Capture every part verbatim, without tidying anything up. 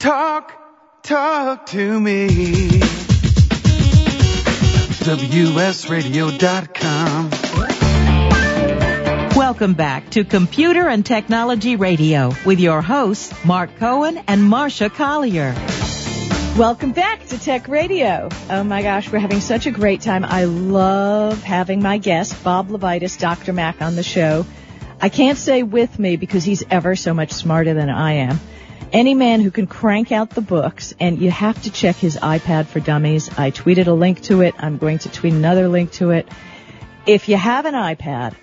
Talk, talk to me. W S radio dot com. Welcome back to Computer and Technology Radio with your hosts, Mark Cohen and Marcia Collier. Welcome back to Tech Radio. Oh, my gosh, we're having such a great time. I love having my guest, Bob LeVitus, Doctor Mac, on the show. I can't say with me because he's ever so much smarter than I am. Any man who can crank out the books, and you have to check his iPad for Dummies. I tweeted a link to it. I'm going to tweet another link to it. If you have an iPad,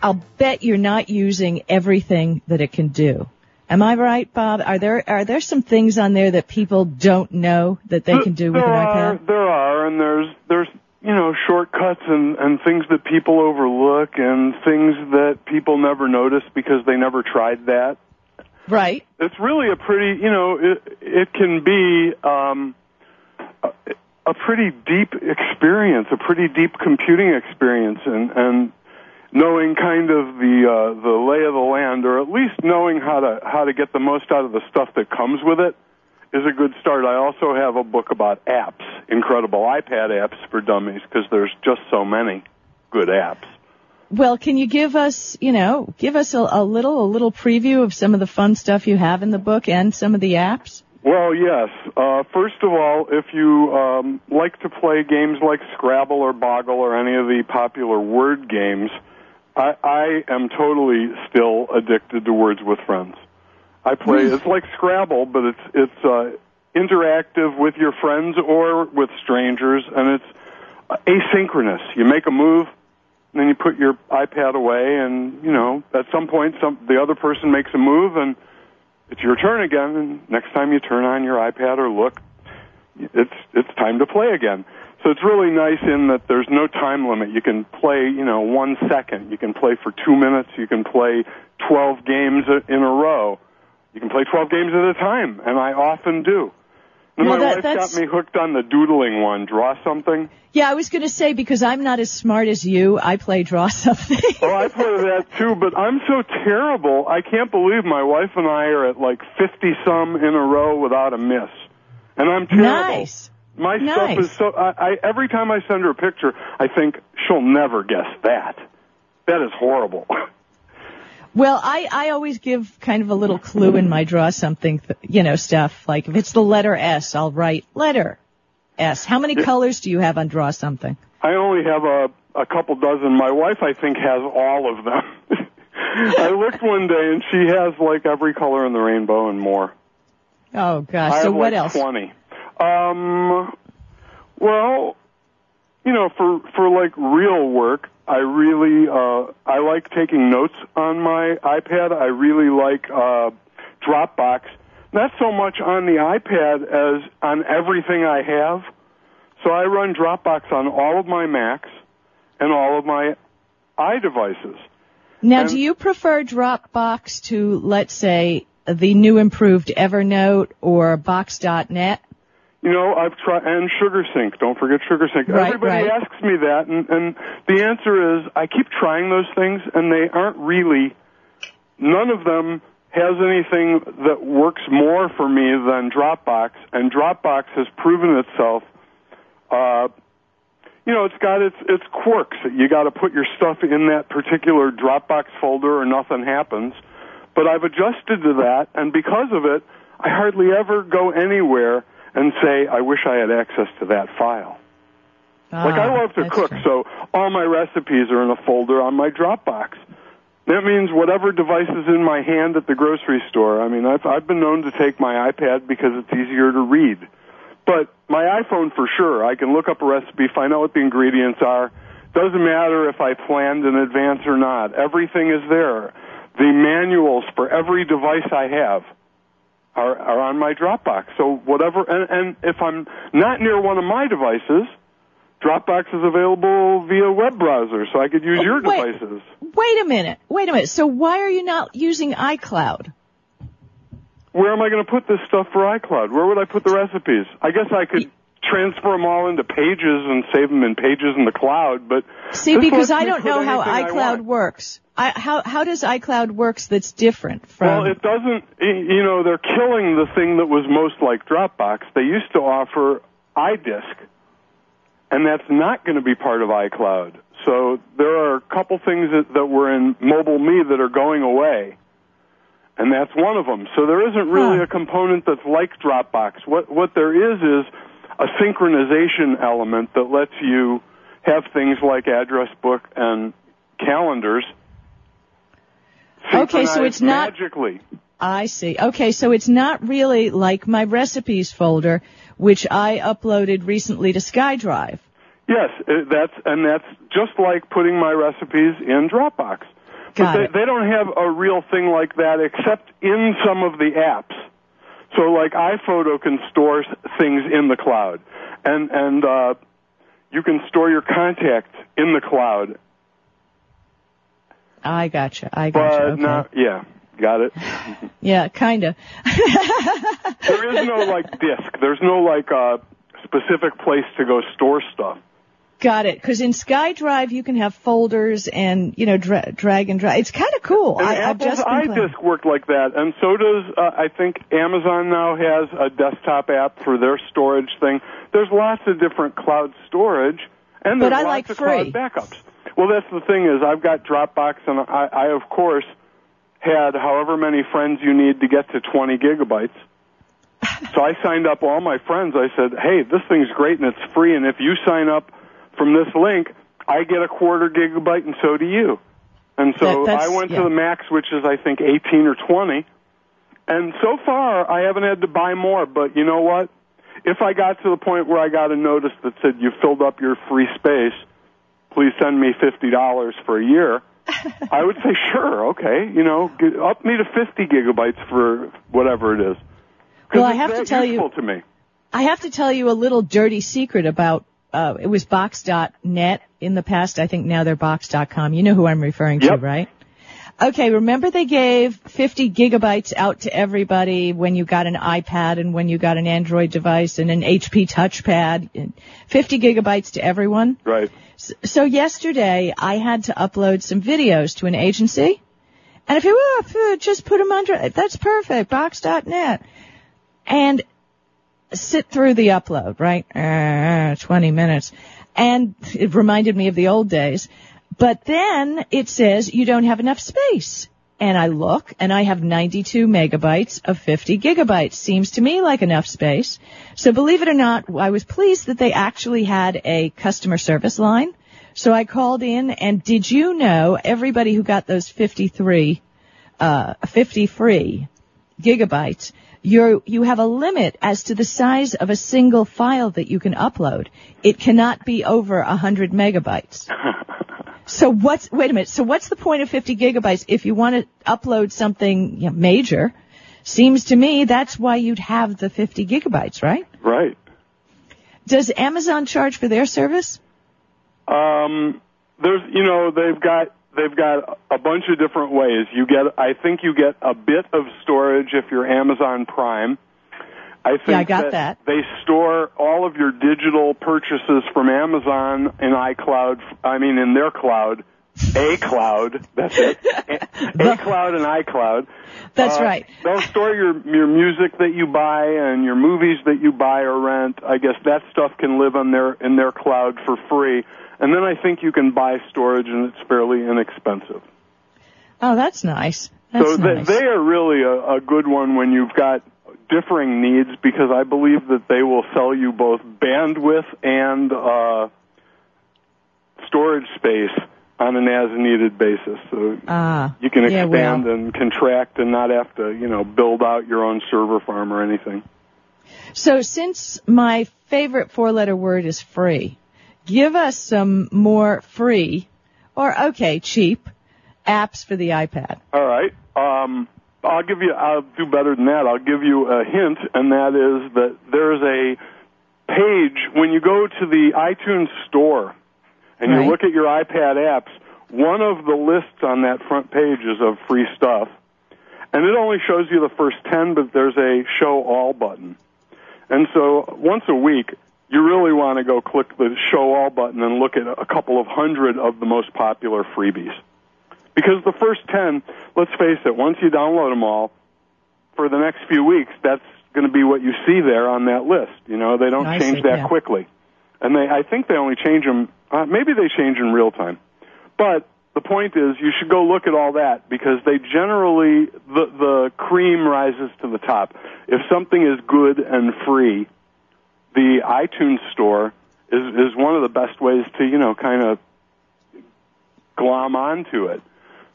I'll bet you're not using everything that it can do. Am I right, Bob? Are there are there some things on there that people don't know that they can do with an iPad? There are, and there's there's you know shortcuts and and things that people overlook and things that people never notice because they never tried that. Right. It's really a pretty you know it it can be um, a, a pretty deep experience, a pretty deep computing experience, and and. knowing kind of the uh, the lay of the land, or at least knowing how to how to get the most out of the stuff that comes with it, is a good start. I also have a book about apps, incredible iPad apps for dummies, because there's just so many good apps. Well, can you give us, you know, give us a, a little a little preview of some of the fun stuff you have in the book and some of the apps? Well, yes. Uh, first of all, if you um, like to play games like Scrabble or Boggle or any of the popular word games, I, I am totally still addicted to Words with Friends. I play, it's like Scrabble, but it's it's uh, interactive with your friends or with strangers, and it's asynchronous. You make a move, and then you put your iPad away, and, you know, at some point some the other person makes a move, and it's your turn again, and next time you turn on your iPad or look, it's it's time to play again. So it's really nice in that there's no time limit. You can play, you know, one second. You can play for two minutes. You can play twelve games in a row. You can play twelve games at a time, and I often do. And well, my that, wife that's... got me hooked on the doodling one, Draw Something. Yeah, I was going to say, because I'm not as smart as you, I play Draw Something. Oh, I play that, too, but I'm so terrible. I can't believe my wife and I are at, like, fifty-some in a row without a miss. And I'm terrible. Nice. My nice. stuff is so, I, I, every time I send her a picture, I think, she'll never guess that. That is horrible. Well, I, I always give kind of a little clue in my Draw Something, th- you know, stuff. Like, if it's the letter S, I'll write letter S. How many yeah. colors do you have on Draw Something? I only have a, a couple dozen. My wife, I think, has all of them. I looked one day, and she has, like, every color in the rainbow and more. Oh, gosh. I so have, what like, else? twenty. Um, well, you know, for, for like real work, I really, uh, I like taking notes on my iPad. I really like, uh, Dropbox. Not so much on the iPad as on everything I have. So I run Dropbox on all of my Macs and all of my iDevices. Now, and do you prefer Dropbox to, let's say, the new improved Evernote or Box dot net? You know, I've tried, and SugarSync. Don't forget SugarSync. Right, Everybody right. asks me that, and, and the answer is I keep trying those things, and they aren't really, none of them has anything that works more for me than Dropbox, and Dropbox has proven itself, uh, you know, it's got its, its quirks. You got to put your stuff in that particular Dropbox folder or nothing happens, but I've adjusted to that, and because of it, I hardly ever go anywhere and say, I wish I had access to that file. Ah, like, I love to cook, true. so all my recipes are in a folder on my Dropbox. That means whatever device is in my hand at the grocery store. I mean, I've, I've been known to take my iPad because it's easier to read. But my iPhone, for sure, I can look up a recipe, find out what the ingredients are. Doesn't matter if I planned in advance or not. Everything is there. The manuals for every device I have Are, are on my Dropbox. So whatever, and, and if I'm not near one of my devices, Dropbox is available via web browser, so I could use oh, your wait, devices. Wait a minute, wait a minute. So why are you not using iCloud? Where am I going to put this stuff for iCloud? Where would I put the recipes? I guess I could transfer them all into Pages and save them in Pages in the cloud. But see, because I don't know how iCloud works. I, how how does iCloud works that's different from... Well, it doesn't... You know, they're killing the thing that was most like Dropbox. They used to offer iDisk, and that's not going to be part of iCloud. So there are a couple things that, that were in Mobile Me that are going away, and that's one of them. So there isn't really huh. a component that's like Dropbox. What what there is is a synchronization element that lets you have things like address book and calendars. Okay, so it's not... Magically. I see. Okay, so it's not really like my recipes folder, which I uploaded recently to SkyDrive. Yes, that's and that's just like putting my recipes in Dropbox. Got but they, it. they don't have a real thing like that except in some of the apps. So like iPhoto can store things in the cloud. And, and uh, you can store your contacts in the cloud. I gotcha. I gotcha. But okay. not, yeah, got it. yeah, kinda. There is no like disk. There's no like a specific place to go store stuff. Got it. Because in SkyDrive you can have folders and you know dra- drag and drop. It's kind of cool. And I, Apple's I've just iDisk worked like that, and so does uh, I think Amazon now has a desktop app for their storage thing. There's lots of different cloud storage, and there's but I lots like of free. cloud backups. Well, that's the thing is I've got Dropbox, and I, I, of course, had however many friends you need to get to twenty gigabytes. So I signed up all my friends. I said, hey, this thing's great, and it's free, and if you sign up from this link, I get a quarter gigabyte, and so do you. And so that, I went yeah. to the max, which is, I think, eighteen or twenty. And so far, I haven't had to buy more, but you know what? If I got to the point where I got a notice that said, you filled up your free space, please send me fifty dollars for a year, I would say, sure, okay, you know, up me to fifty gigabytes for whatever it is. Well, I have to tell you, to me. I have to tell you a little dirty secret about, uh, it was Box dot net in the past. I think now they're Box dot com. You know who I'm referring yep. to, right? Okay, remember they gave fifty gigabytes out to everybody when you got an iPad and when you got an Android device and an H P touchpad, fifty gigabytes to everyone? Right. So, so yesterday I had to upload some videos to an agency, and if you will, just put them under, that's perfect, Box dot net, and sit through the upload, right, uh, twenty minutes, and it reminded me of the old days. But then it says you don't have enough space. And I look, and I have ninety-two megabytes of fifty gigabytes. Seems to me like enough space. So believe it or not, I was pleased that they actually had a customer service line. So I called in, and did you know everybody who got those fifty-three, uh, fifty-three gigabytes, you're, you have a limit as to the size of a single file that you can upload. It cannot be over one hundred megabytes. So what's, wait a minute, so what's the point of fifty gigabytes if you want to upload something you know, major? Seems to me that's why you'd have the fifty gigabytes, right? Right. Does Amazon charge for their service? Um, there's, you know, they've got, they've got a bunch of different ways. You get, I think you get a bit of storage if you're Amazon Prime. I think yeah, I got that, that they store all of your digital purchases from Amazon in iCloud, I mean in their cloud, a cloud, that's it, a, a cloud and iCloud. That's uh, right. They'll store your, your music that you buy and your movies that you buy or rent. I guess that stuff can live on their, in their cloud for free. And then I think you can buy storage and it's fairly inexpensive. Oh, that's nice. That's so nice. They, they are really a, a good one when you've got differing needs, because I believe that they will sell you both bandwidth and uh, storage space on an as-needed basis. So uh, you can expand yeah, well. and contract and not have to, you know, build out your own server farm or anything. So since my favorite four-letter word is free, give us some more free or, okay, cheap apps for the iPad. All right. Um I'll give you, I'll do better than that. I'll give you a hint, and that is that there's a page, when you go to the iTunes Store and right. you look at your iPad apps, one of the lists on that front page is of free stuff. And it only shows you the first ten, but there's a show all button. And so once a week, you really want to go click the Show All button and look at a couple of hundred of the most popular freebies. Because the first ten, let's face it, once you download them all, for the next few weeks, that's going to be what you see there on that list. You know, they don't no, change see, that yeah. quickly. And they, I think they only change them, uh, maybe they change in real time. But the point is, you should go look at all that, because they generally, the, the cream rises to the top. If something is good and free, the iTunes Store is, is one of the best ways to, you know, kind of glom onto it.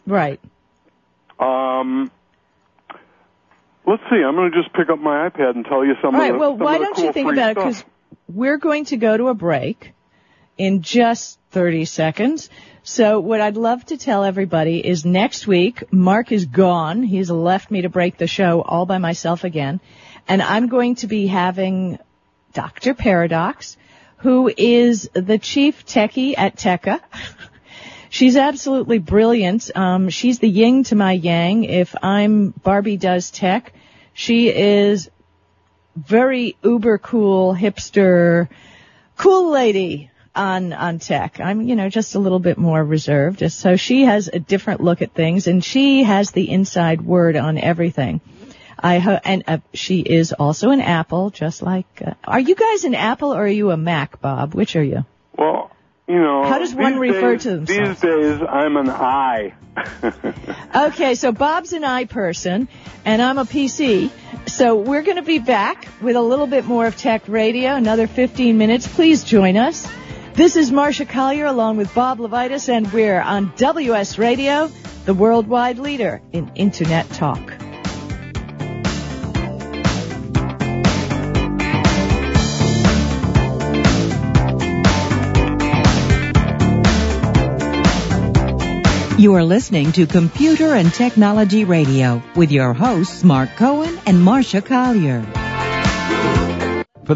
Right. Um... Let's see. I'm going to just pick up my iPad and tell you some All right, of the All right, well, why don't cool you think about stuff. It? Because we're going to go to a break in just thirty seconds. So what I'd love to tell everybody is next week, Mark is gone. He's left me to break the show all by myself again. And I'm going to be having Doctor Paradox, who is the chief techie at Tekka. She's absolutely brilliant. Um, she's the yin to my yang. If I'm Barbie Does Tech, she is very uber cool, hipster, cool lady on, on tech. I'm, you know, just a little bit more reserved. So she has a different look at things, and she has the inside word on everything. I ho- and uh, she is also an Apple, just like, uh, are you guys an Apple or are you a Mac, Bob? Which are you? Well, you know, how does one refer days, to themselves? These days, I'm an I. Okay, so Bob's an I person, and I'm a P C. So we're going to be back with a little bit more of Tech Radio, another fifteen minutes. Please join us. This is Marcia Collier along with Bob LeVitus, and we're on W S Radio, the worldwide leader in Internet talk. You are listening to Computer and Technology Radio with your hosts, Mark Cohen and Marcia Collier. For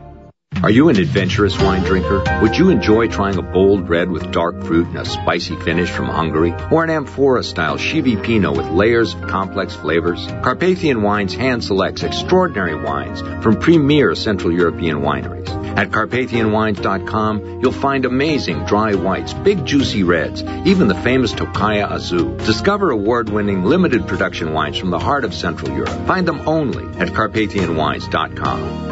Are you an adventurous wine drinker? Would you enjoy trying a bold red with dark fruit and a spicy finish from Hungary? Or an amphora-style Chianti Pinot with layers of complex flavors? Carpathian Wines hand selects extraordinary wines from premier Central European wineries. At carpathian wines dot com, you'll find amazing dry whites, big juicy reds, even the famous Tokaji Aszú. Discover award-winning limited production wines from the heart of Central Europe. Find them only at carpathian wines dot com.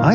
I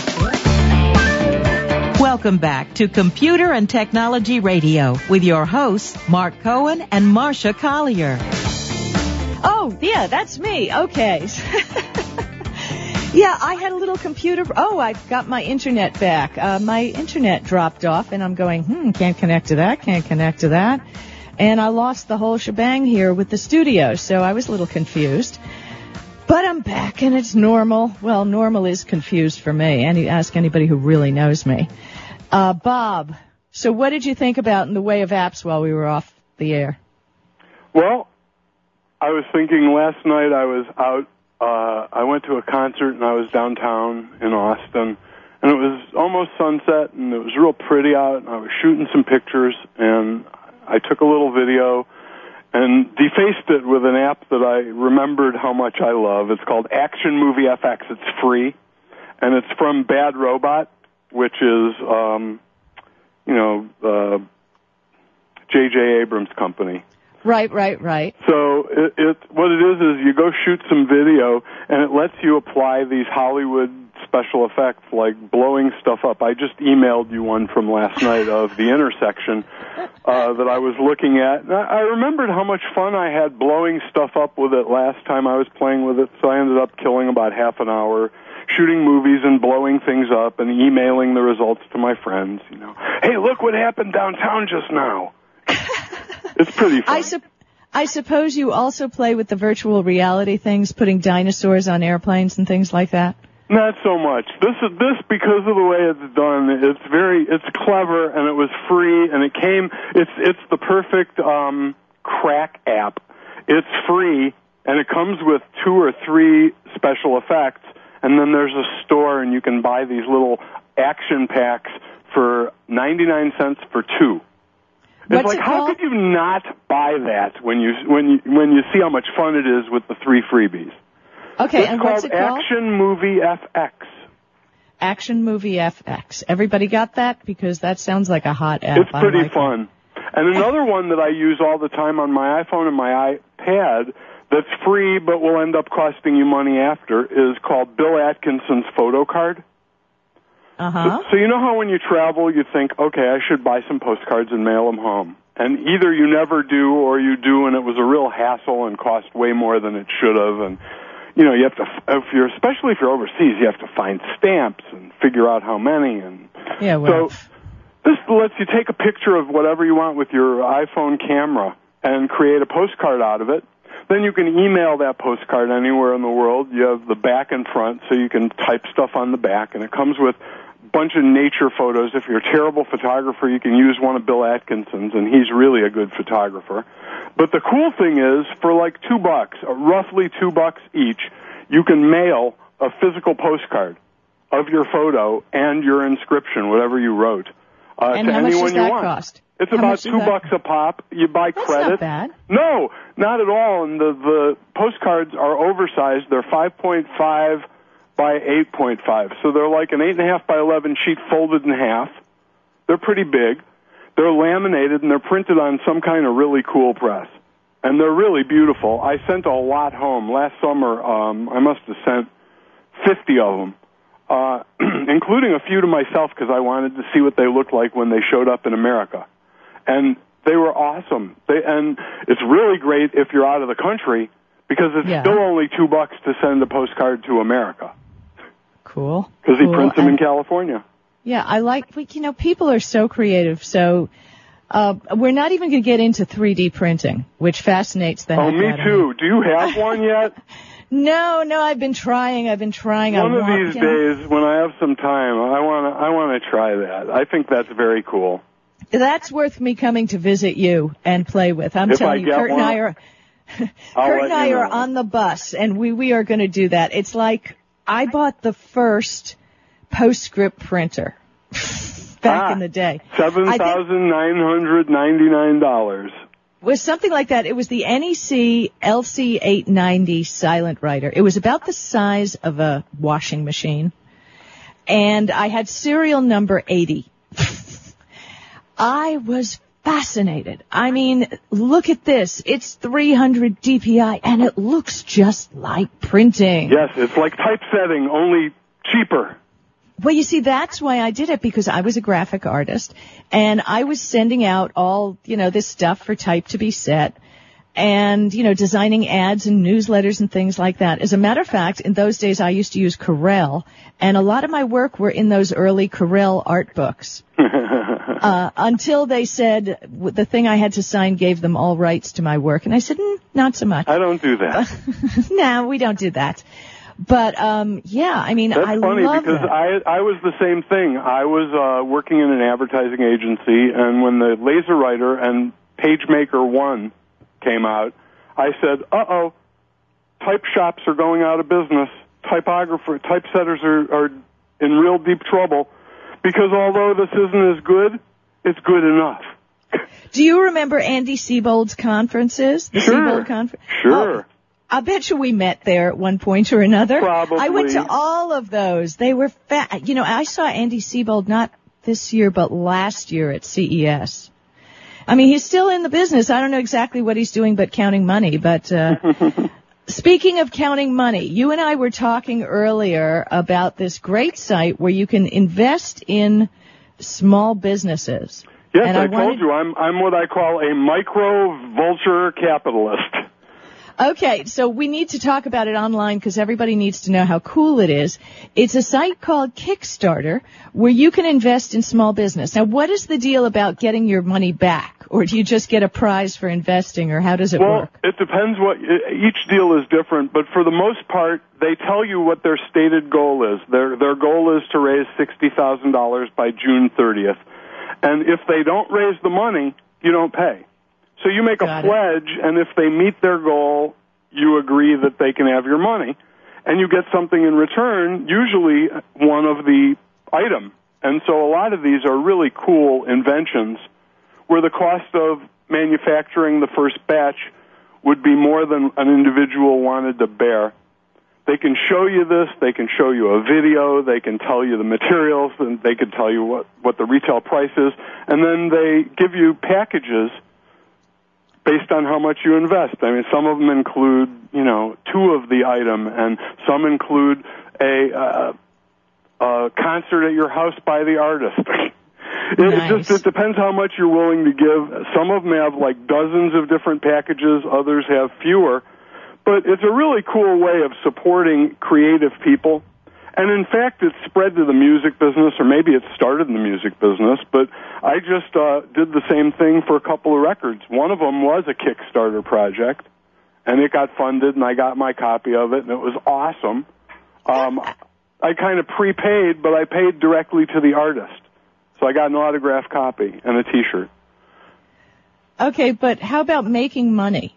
Welcome back to Computer and Technology Radio with your hosts, Mark Cohen and Marcia Collier. Oh, yeah, that's me. Okay. Yeah, I had a little computer. Oh, I've got my internet back. Uh, my internet dropped off, and I'm going, hmm, can't connect to that, can't connect to that. And I lost the whole shebang here with the studio, so I was a little confused. But I'm back, and it's normal. Well, normal is confused for me. Any, ask anybody who really knows me. Uh, Bob, so what did you think about in the way of apps while we were off the air? Well, I was thinking last night I was out. Uh, I went to a concert, and I was downtown in Austin, and it was almost sunset, and it was real pretty out, and I was shooting some pictures, and I took a little video and defaced it with an app that I remembered how much I love. It's called Action Movie F X. It's free, and it's from Bad Robot, which is, um, you know, uh, J J. Abrams' company. Right, right, right. So it, it, what it is is you go shoot some video, and it lets you apply these Hollywood special effects, like blowing stuff up. I just emailed you one from last night of the intersection uh, that I was looking at. And I remembered how much fun I had blowing stuff up with it last time I was playing with it, so I ended up killing about half an hour shooting movies and blowing things up and emailing the results to my friends. You know, hey, look what happened downtown just now. It's pretty fun. I, su- I suppose you also play with the virtual reality things, putting dinosaurs on airplanes and things like that? Not so much. This is this because of the way it's done. It's very, it's clever, and it was free, and it came. It's it's the perfect um, crack app. It's free, and it comes with two or three special effects, and then there's a store, and you can buy these little action packs for ninety-nine cents for two. It's What's like, it how called? Could you not buy that when you when you, when you see how much fun it is with the three freebies? Okay, it's and called what's it called? Action Movie F X. Action Movie F X. Everybody got that? Because that sounds like a hot app. It's pretty like fun. It. And another one that I use all the time on my iPhone and my iPad that's free but will end up costing you money after is called Bill Atkinson's Photo Card. Uh-huh. So, so you know how when you travel you think, okay, I should buy some postcards and mail them home. And either you never do or you do, and it was a real hassle and cost way more than it should have. And, you know, you have to, if you're, especially if you're overseas, you have to find stamps and figure out how many. And yeah, well. So this lets you take a picture of whatever you want with your iPhone camera and create a postcard out of it. Then you can email that postcard anywhere in the world. You have the back and front, so you can type stuff on the back, and it comes with bunch of nature photos. If you're a terrible photographer, you can use one of Bill Atkinson's, and he's really a good photographer. But the cool thing is, for like two bucks, roughly two bucks each, you can mail a physical postcard of your photo and your inscription, whatever you wrote, uh, and to anyone you want. And how much does that cost? It's how about two bucks a pop. You buy That's credit. That's not bad. No, not at all. And the, the postcards are oversized. They're five point five by eight point five. So they're like an eight point five by eleven sheet folded in half. They're pretty big. They're laminated, and they're printed on some kind of really cool press. And they're really beautiful. I sent a lot home. Last summer, um, I must have sent fifty of them, uh, including a few to myself because I wanted to see what they looked like when they showed up in America. And they were awesome. They, and it's really great if you're out of the country because it's yeah. still only two bucks to send a postcard to America. Cool. Because he cool. prints them I, in California. Yeah, I like, you know, people are so creative, so uh we're not even going to get into three D printing, which fascinates the heck out of me. Oh, me too. Do you have one yet? No, no, I've been trying. I've been trying. One I of want, these days, know? When I have some time, I want to I want to try that. I think that's very cool. That's worth me coming to visit you and play with. I'm if telling I you, Kurt one, and I are, Kurt and I are know. on the bus, and we, we are going to do that. It's like... I bought the first PostScript printer. back ah, in the day. seven thousand nine hundred ninety-nine dollars. Was something like that. It was the N E C L C eight ninety Silent Writer. It was about the size of a washing machine. And I had serial number eighty. I was fascinated. I mean, look at this. It's three hundred D P I, and it looks just like printing. Yes, it's like typesetting, only cheaper. Well, you see, that's why I did it, because I was a graphic artist, and I was sending out all, you know, this stuff for type to be set and, you know, designing ads and newsletters and things like that. As a matter of fact, in those days, I used to use Corel, and a lot of my work were in those early Corel art books uh, until they said the thing I had to sign gave them all rights to my work. And I said, mm, not so much. I don't do that. No, we don't do that. But, um, yeah, I mean, That's I love it. That's funny, because I, I was the same thing. I was uh, working in an advertising agency, and when the LaserWriter and PageMaker one came out, I said, uh-oh, type shops are going out of business. Typographer, typesetters are, are in real deep trouble, because although this isn't as good, it's good enough. Do you remember Andy Seibold's conferences? The sure. Seibold conference? Sure. Oh. I bet you we met there at one point or another. Probably. I went to all of those. They were fat. You know, I saw Andy Seibold not this year, but last year at C E S. I mean, he's still in the business. I don't know exactly what he's doing, but counting money. But uh speaking of counting money, you and I were talking earlier about this great site where you can invest in small businesses. Yes, and I, I wanted... told you, I'm I'm what I call a micro-vulture capitalist. Okay, so we need to talk about it online because everybody needs to know how cool it is. It's a site called Kickstarter where you can invest in small business. Now, what is the deal about getting your money back, or do you just get a prize for investing, or how does it well, work? Well, it depends. What each deal is different, but for the most part, they tell you what their stated goal is. Their their goal is to raise sixty thousand dollars by June thirtieth, and if they don't raise the money, you don't pay. So you make Got a pledge, it. and if they meet their goal, you agree that they can have your money. And you get something in return, usually one of the item. And so a lot of these are really cool inventions where the cost of manufacturing the first batch would be more than an individual wanted to bear. They can show you this. They can show you a video. They can tell you the materials, and they can tell you what, what the retail price is. And then they give you packages based on how much you invest. I mean, some of them include, you know, two of the item, and some include a, uh, a concert at your house by the artist. it, nice. it just it depends how much you're willing to give. Some of them have, like, dozens of different packages. Others have fewer. But it's a really cool way of supporting creative people. And, in fact, it's spread to the music business, or maybe it started in the music business, but I just uh, did the same thing for a couple of records. One of them was a Kickstarter project, and it got funded, and I got my copy of it, and it was awesome. Um, I kind of prepaid, but I paid directly to the artist. So I got an autographed copy and a T-shirt. Okay, but how about making money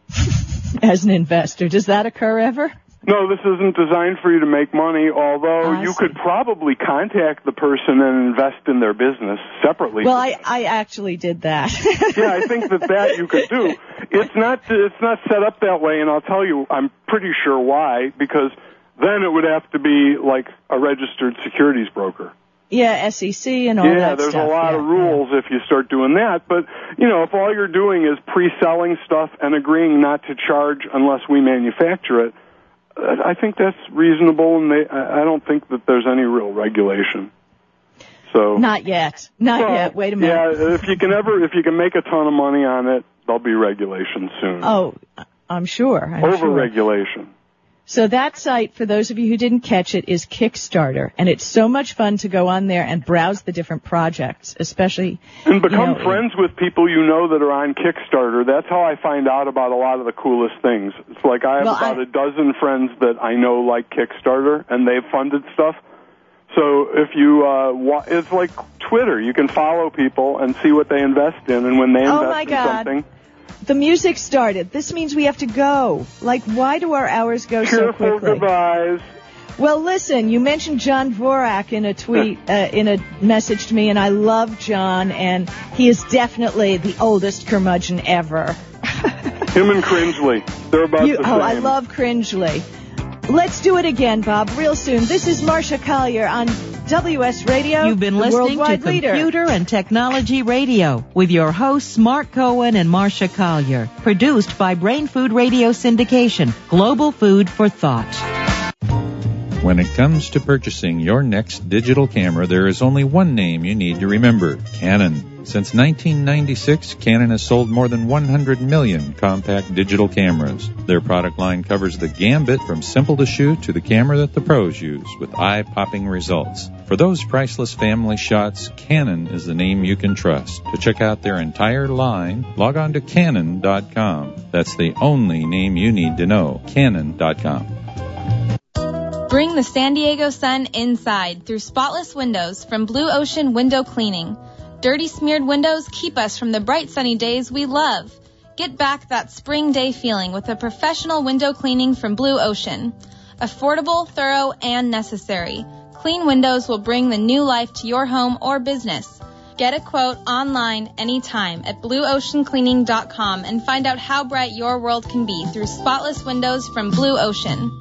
as an investor? Does that occur ever? No, this isn't designed for you to make money, although you could probably contact the person and invest in their business separately. Well, I, I actually did that. Yeah, I think that that you could do. It's not, it's not set up that way, and I'll tell you, I'm pretty sure why, because then it would have to be like a registered securities broker. Yeah, S E C and all yeah, that stuff. Yeah, there's a lot yeah. of rules if you start doing that. But, you know, if all you're doing is pre-selling stuff and agreeing not to charge unless we manufacture it, I think that's reasonable, and they, I don't think that there's any real regulation. So not yet, not well, yet. Wait a minute. Yeah, if you can ever, if you can make a ton of money on it, there'll be regulation soon. Oh, I'm sure. I'm Over-regulation. Sure. So that site, for those of you who didn't catch it, is Kickstarter, and it's so much fun to go on there and browse the different projects, especially. And become you know, friends with people you know that are on Kickstarter. That's how I find out about a lot of the coolest things. It's like I have well, about I... a dozen friends that I know like Kickstarter, and they've funded stuff. So if you, uh, wa- it's like Twitter. You can follow people and see what they invest in, and when they invest oh my in God. something. The music started. This means we have to go. Like, why do our hours go Cheerful so quickly? Cheerful goodbyes. Well, listen, you mentioned John Dvorak in a tweet, uh, in a message to me, and I love John, and he is definitely the oldest curmudgeon ever. Him and Cringeley. They're about you, the same. Oh, I love Cringeley. Let's do it again, Bob, real soon. This is Marcia Collier on W S Radio. You've been listening to Computer leader. and Technology Radio with your hosts Mark Cohen and Marcia Collier. Produced by Brain Food Radio Syndication, global food for thought. When it comes to purchasing your next digital camera, there is only one name you need to remember: Canon. Since nineteen ninety-six, Canon has sold more than one hundred million compact digital cameras. Their product line covers the gambit from simple to shoot to the camera that the pros use with eye-popping results. For those priceless family shots, Canon is the name you can trust. To check out their entire line, log on to Canon dot com. That's the only name you need to know, Canon dot com. Bring the San Diego sun inside through spotless windows from Blue Ocean Window Cleaning. Dirty, smeared windows keep us from the bright, sunny days we love. Get back that spring day feeling with a professional window cleaning from Blue Ocean. Affordable, thorough, and necessary. Clean windows will bring the new life to your home or business. Get a quote online anytime at blue ocean cleaning dot com and find out how bright your world can be through spotless windows from Blue Ocean.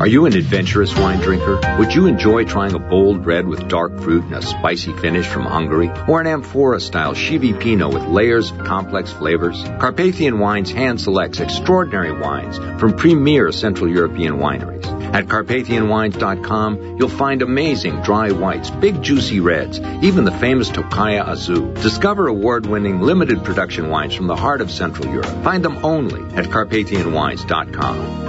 Are you an adventurous wine drinker? Would you enjoy trying a bold red with dark fruit and a spicy finish from Hungary? Or an amphora-style Chianti Pinot with layers of complex flavors? Carpathian Wines hand selects extraordinary wines from premier Central European wineries. At carpathian wines dot com, you'll find amazing dry whites, big juicy reds, even the famous Tokaji Aszú. Discover award-winning limited production wines from the heart of Central Europe. Find them only at carpathian wines dot com.